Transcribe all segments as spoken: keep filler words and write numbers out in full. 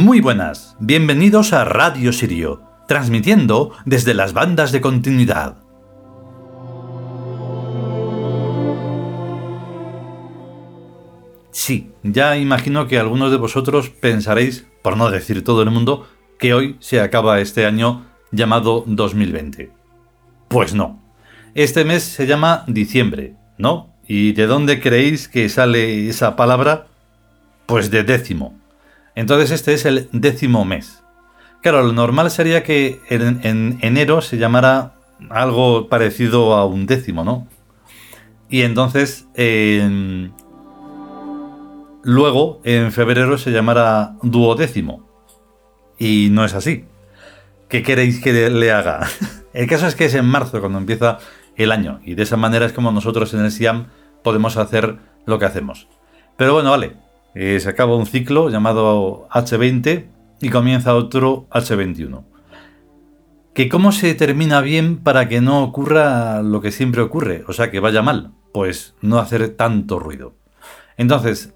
Muy buenas, bienvenidos a Radio Sirio, transmitiendo desde las bandas de continuidad. Sí, ya imagino que algunos de vosotros pensaréis, por no decir todo el mundo, que hoy se acaba este año llamado dos mil veinte. Pues no. Este mes se llama diciembre, ¿no? ¿Y de dónde creéis que sale esa palabra? Pues de décimo. Entonces este es el décimo mes. Claro, lo normal sería que en, en enero se llamara algo parecido a un décimo, ¿no? Y entonces eh, luego en febrero se llamara duodécimo. Y no es así. ¿Qué queréis que le haga? El caso es que es en marzo cuando empieza el año. Y de esa manera es como nosotros en el SIAM podemos hacer lo que hacemos. Pero bueno, vale. Eh, se acaba un ciclo llamado hache veinte y comienza otro hache veintiuno. ¿Que cómo se termina bien para que no ocurra lo que siempre ocurre? O sea, que vaya mal. Pues no hacer tanto ruido. Entonces,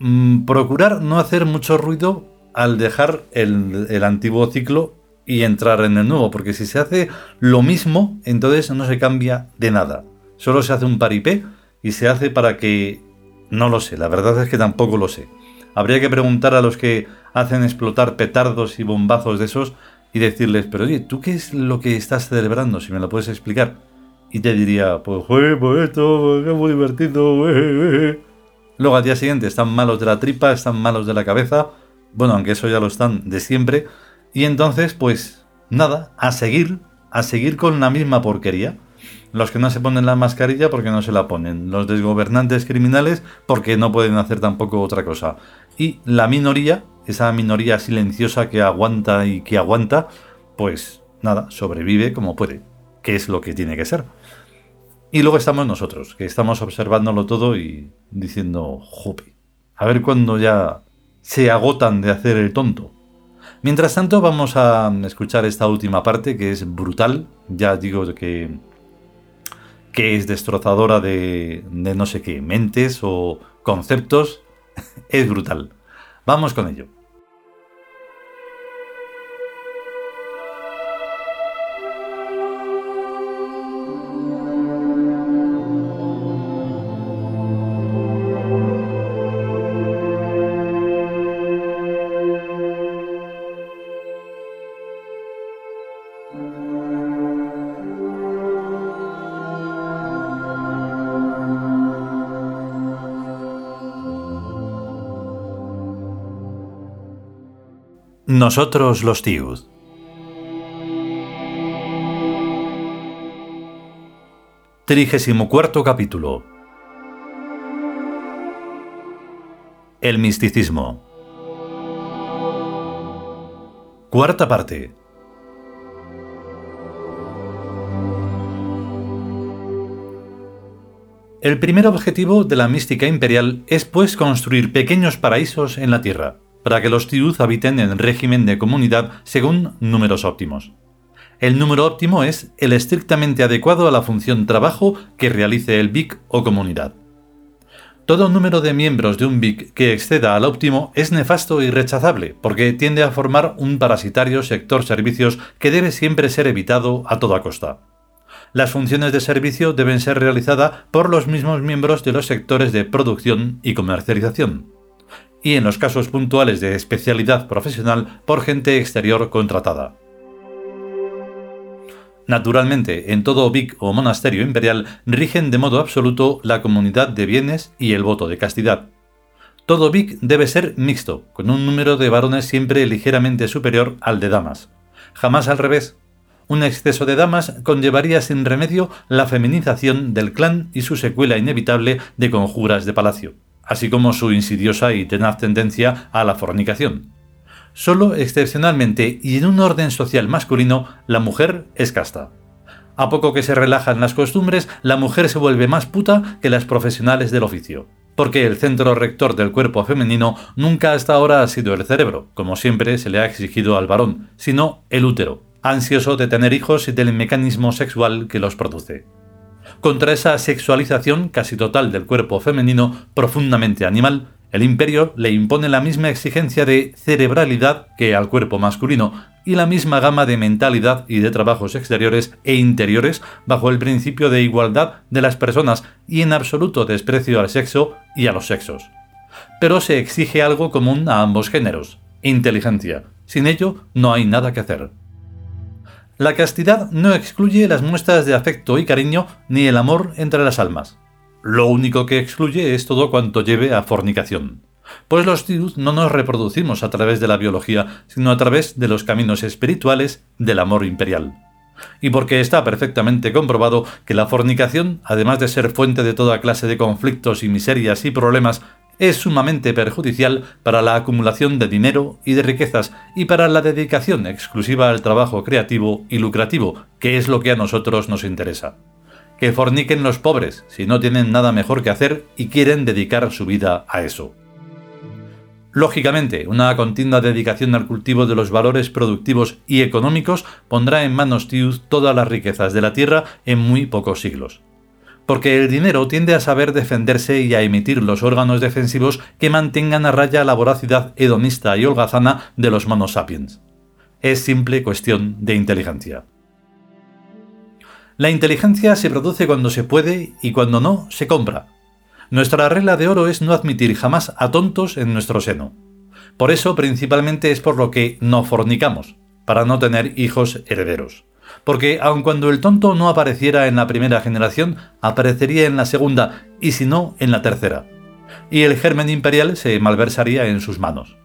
mmm, procurar no hacer mucho ruido al dejar el, el antiguo ciclo y entrar en el nuevo. Porque si se hace lo mismo, entonces no se cambia de nada. Solo se hace un paripé y se hace para que... No lo sé, la verdad es que tampoco lo sé. Habría que preguntar a los que hacen explotar petardos y bombazos de esos y decirles, pero oye, ¿tú qué es lo que estás celebrando? Si me lo puedes explicar. Y te diría, pues joder, pues esto, es muy divertido. Jue". Luego al día siguiente están malos de la tripa, están malos de la cabeza. Bueno, aunque eso ya lo están de siempre. Y entonces, pues nada, a seguir, a seguir con la misma porquería. Los que no se ponen la mascarilla porque no se la ponen. Los desgobernantes criminales porque no pueden hacer tampoco otra cosa. Y la minoría, esa minoría silenciosa que aguanta y que aguanta, pues nada, sobrevive como puede, que es lo que tiene que ser. Y luego estamos nosotros, que estamos observándolo todo y diciendo, jope, a ver cuándo ya se agotan de hacer el tonto. Mientras tanto vamos a escuchar esta última parte que es brutal. Ya digo que... que es destrozadora de, de no sé qué, mentes o conceptos, es brutal. Vamos con ello. Nosotros los Tíus. Trigésimo cuarto capítulo. El misticismo. Cuarta parte. El primer objetivo de la mística imperial es pues construir pequeños paraísos en la Tierra, para que los Tíus habiten en régimen de comunidad según números óptimos. El número óptimo es el estrictamente adecuado a la función trabajo que realice el Vic o comunidad. Todo número de miembros de un Vic que exceda al óptimo es nefasto y rechazable, porque tiende a formar un parasitario sector servicios que debe siempre ser evitado a toda costa. Las funciones de servicio deben ser realizadas por los mismos miembros de los sectores de producción y comercialización, y en los casos puntuales de especialidad profesional por gente exterior contratada. Naturalmente, en todo Vic o monasterio imperial rigen de modo absoluto la comunidad de bienes y el voto de castidad. Todo Vic debe ser mixto, con un número de varones siempre ligeramente superior al de damas. Jamás al revés. Un exceso de damas conllevaría sin remedio la feminización del clan y su secuela inevitable de conjuras de palacio, así como su insidiosa y tenaz tendencia a la fornicación. Solo excepcionalmente y en un orden social masculino, la mujer es casta. A poco que se relajan las costumbres, la mujer se vuelve más puta que las profesionales del oficio, porque el centro rector del cuerpo femenino nunca hasta ahora ha sido el cerebro, como siempre se le ha exigido al varón, sino el útero, ansioso de tener hijos y del mecanismo sexual que los produce. Contra esa sexualización casi total del cuerpo femenino profundamente animal, El imperio le impone la misma exigencia de cerebralidad que al cuerpo masculino y la misma gama de mentalidad y de trabajos exteriores e interiores bajo el principio de igualdad de las personas y en absoluto desprecio al sexo y a los sexos. Pero se exige algo común a ambos géneros: inteligencia. Sin ello no hay nada que hacer. La castidad no excluye las muestras de afecto y cariño ni el amor entre las almas. Lo único que excluye es todo cuanto lleve a fornicación. Pues los tíus no nos reproducimos a través de la biología, sino a través de los caminos espirituales del amor imperial. Y porque está perfectamente comprobado que la fornicación, además de ser fuente de toda clase de conflictos y miserias y problemas, es sumamente perjudicial para la acumulación de dinero y de riquezas y para la dedicación exclusiva al trabajo creativo y lucrativo, que es lo que a nosotros nos interesa. Que forniquen los pobres si no tienen nada mejor que hacer y quieren dedicar su vida a eso. Lógicamente, una continua dedicación al cultivo de los valores productivos y económicos pondrá en manos tíus todas las riquezas de la tierra en muy pocos siglos. Porque el dinero tiende a saber defenderse y a emitir los órganos defensivos que mantengan a raya la voracidad hedonista y holgazana de los Homo sapiens. Es simple cuestión de inteligencia. La inteligencia se produce cuando se puede y cuando no, se compra. Nuestra regla de oro es no admitir jamás a tontos en nuestro seno. Por eso, principalmente, es por lo que no fornicamos, para no tener hijos herederos. Porque aun cuando el tonto no apareciera en la primera generación, aparecería en la segunda y si no, en la tercera. Y el germen imperial se malversaría en sus manos.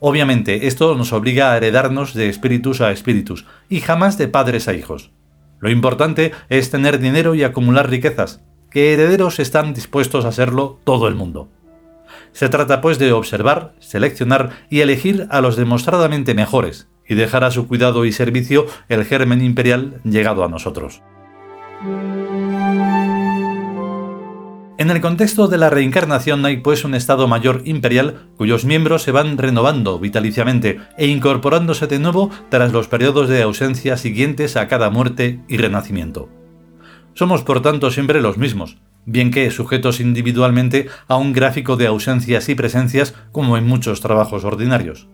Obviamente, esto nos obliga a heredarnos de espíritus a espíritus y jamás de padres a hijos. Lo importante es tener dinero y acumular riquezas, que herederos están dispuestos a hacerlo todo el mundo. Se trata pues de observar, seleccionar y elegir a los demostradamente mejores, y dejar a su cuidado y servicio el germen imperial llegado a nosotros. En el contexto de la reencarnación hay pues un estado mayor imperial cuyos miembros se van renovando vitaliciamente e incorporándose de nuevo tras los periodos de ausencia siguientes a cada muerte y renacimiento. Somos por tanto siempre los mismos, bien que sujetos individualmente a un gráfico de ausencias y presencias como en muchos trabajos ordinarios.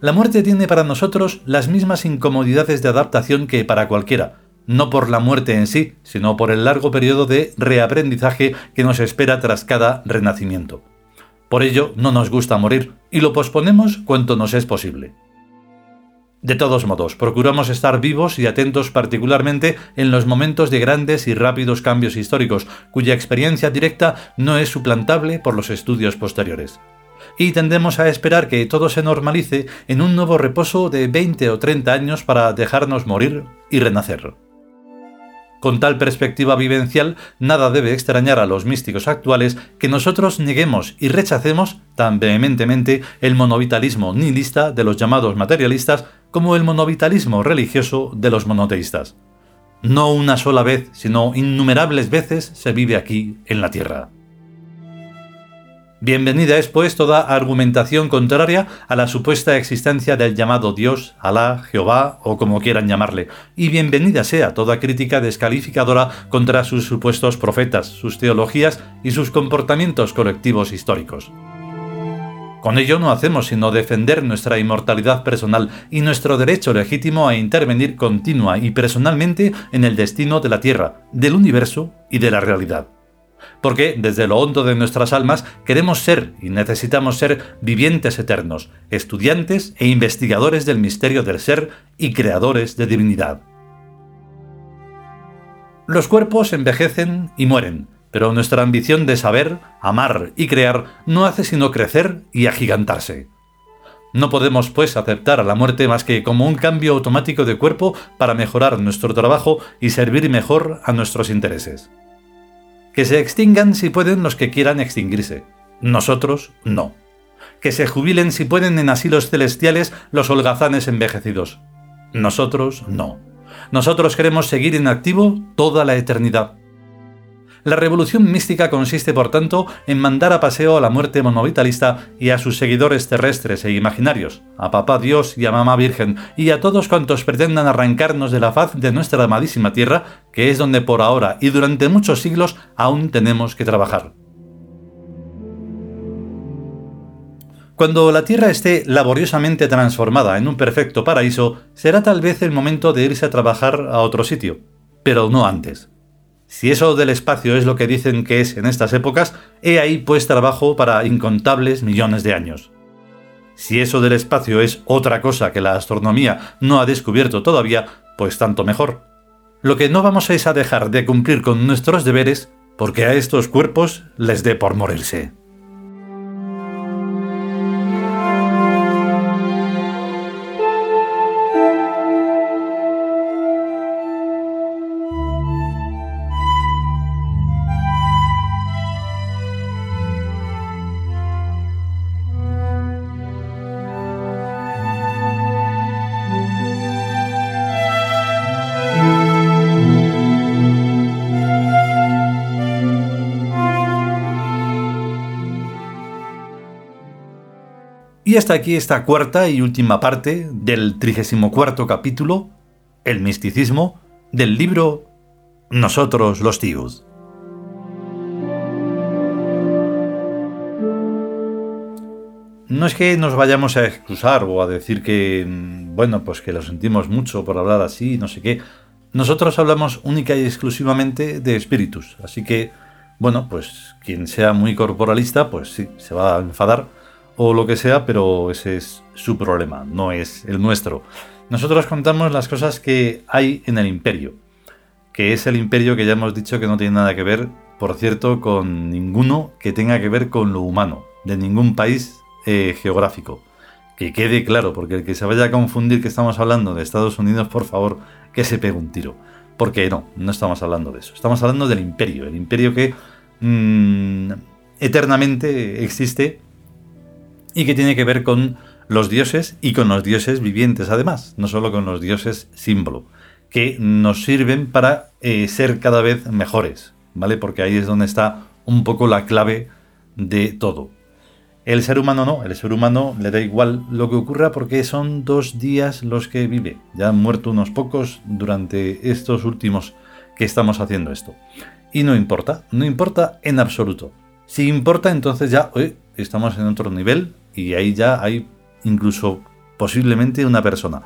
La muerte tiene para nosotros las mismas incomodidades de adaptación que para cualquiera, no por la muerte en sí, sino por el largo periodo de reaprendizaje que nos espera tras cada renacimiento. Por ello, no nos gusta morir y lo posponemos cuanto nos es posible. De todos modos, procuramos estar vivos y atentos particularmente en los momentos de grandes y rápidos cambios históricos, cuya experiencia directa no es suplantable por los estudios posteriores. Y tendemos a esperar que todo se normalice en un nuevo reposo de veinte o treinta años para dejarnos morir y renacer. Con tal perspectiva vivencial, nada debe extrañar a los místicos actuales que nosotros neguemos y rechacemos tan vehementemente el monovitalismo nihilista de los llamados materialistas como el monovitalismo religioso de los monoteístas. No una sola vez, sino innumerables veces se vive aquí en la Tierra. Bienvenida es pues toda argumentación contraria a la supuesta existencia del llamado Dios, Alá, Jehová o como quieran llamarle, y bienvenida sea toda crítica descalificadora contra sus supuestos profetas, sus teologías y sus comportamientos colectivos históricos. Con ello no hacemos sino defender nuestra inmortalidad personal y nuestro derecho legítimo a intervenir continua y personalmente en el destino de la Tierra, del universo y de la realidad. Porque desde lo hondo de nuestras almas queremos ser y necesitamos ser vivientes eternos, estudiantes e investigadores del misterio del ser y creadores de divinidad. Los cuerpos envejecen y mueren, pero nuestra ambición de saber, amar y crear no hace sino crecer y agigantarse. No podemos, pues, aceptar a la muerte más que como un cambio automático de cuerpo para mejorar nuestro trabajo y servir mejor a nuestros intereses. Que se extingan si pueden los que quieran extinguirse. Nosotros no. Que se jubilen si pueden en asilos celestiales los holgazanes envejecidos. Nosotros no. Nosotros queremos seguir en activo toda la eternidad. La revolución mística consiste, por tanto, en mandar a paseo a la muerte monovitalista y a sus seguidores terrestres e imaginarios, a Papá Dios y a Mamá Virgen, y a todos cuantos pretendan arrancarnos de la faz de nuestra amadísima tierra, que es donde por ahora y durante muchos siglos aún tenemos que trabajar. Cuando la Tierra esté laboriosamente transformada en un perfecto paraíso, será tal vez el momento de irse a trabajar a otro sitio, pero no antes. Si eso del espacio es lo que dicen que es en estas épocas, he ahí pues trabajo para incontables millones de años. Si eso del espacio es otra cosa que la astronomía no ha descubierto todavía, pues tanto mejor. Lo que no vamos es a dejar de cumplir con nuestros deberes porque a estos cuerpos les dé por morirse. Y hasta aquí esta cuarta y última parte del trigésimo cuarto capítulo, El misticismo, del libro Nosotros los Tíus. No es que nos vayamos a excusar o a decir que, bueno, pues que lo sentimos mucho por hablar así, no sé qué. Nosotros hablamos única y exclusivamente de espíritus, así que, bueno, pues quien sea muy corporalista, pues sí, se va a enfadar o lo que sea, pero ese es su problema, no es el nuestro. Nosotros contamos las cosas que hay en el imperio, que es el imperio que ya hemos dicho que no tiene nada que ver, por cierto, con ninguno que tenga que ver con lo humano, de ningún país eh, geográfico. Que quede claro, porque el que se vaya a confundir que estamos hablando de Estados Unidos, por favor, que se pegue un tiro. Porque no, no estamos hablando de eso, estamos hablando del imperio, el imperio que mmm, eternamente existe, y que tiene que ver con los dioses y con los dioses vivientes además, no solo con los dioses símbolo, que nos sirven para eh, ser cada vez mejores, ¿vale? Porque ahí es donde está un poco la clave de todo. El ser humano no, el ser humano le da igual lo que ocurra porque son dos días los que vive. Ya han muerto unos pocos durante estos últimos que estamos haciendo esto. Y no importa, no importa en absoluto. Si importa, entonces ya eh, estamos en otro nivel y ahí ya hay incluso posiblemente una persona,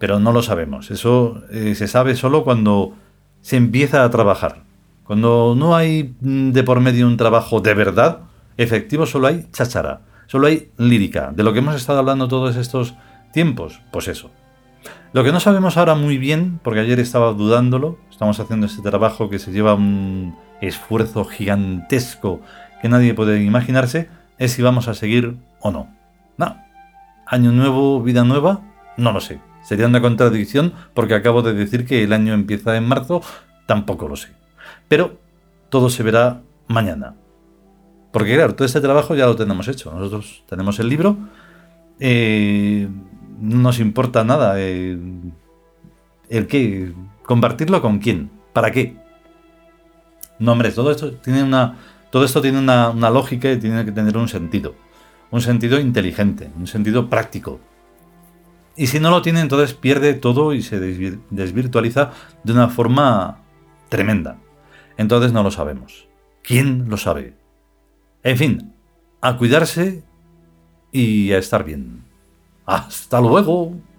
pero no lo sabemos. Eso eh, se sabe solo cuando se empieza a trabajar. Cuando no hay de por medio un trabajo de verdad efectivo, solo hay cháchara, solo hay lírica, de lo que hemos estado hablando todos estos tiempos, pues eso. Lo que no sabemos ahora muy bien, porque ayer estaba dudándolo, estamos haciendo este trabajo que se lleva un esfuerzo gigantesco que nadie puede imaginarse, es si vamos a seguir o no. No. ¿Año nuevo, vida nueva? No lo sé. Sería una contradicción porque acabo de decir que el año empieza en marzo, tampoco lo sé. Pero todo se verá mañana. Porque claro, todo este trabajo ya lo tenemos hecho. Nosotros tenemos el libro, eh, no nos importa nada. Eh, ¿El qué? ¿Compartirlo con quién? ¿Para qué? No, hombre, todo esto tiene una... Todo esto tiene una, una lógica y tiene que tener un sentido, un sentido inteligente, un sentido práctico. Y si no lo tiene, entonces pierde todo y se desvirtualiza de una forma tremenda. Entonces no lo sabemos. ¿Quién lo sabe? En fin, a cuidarse y a estar bien. ¡Hasta luego!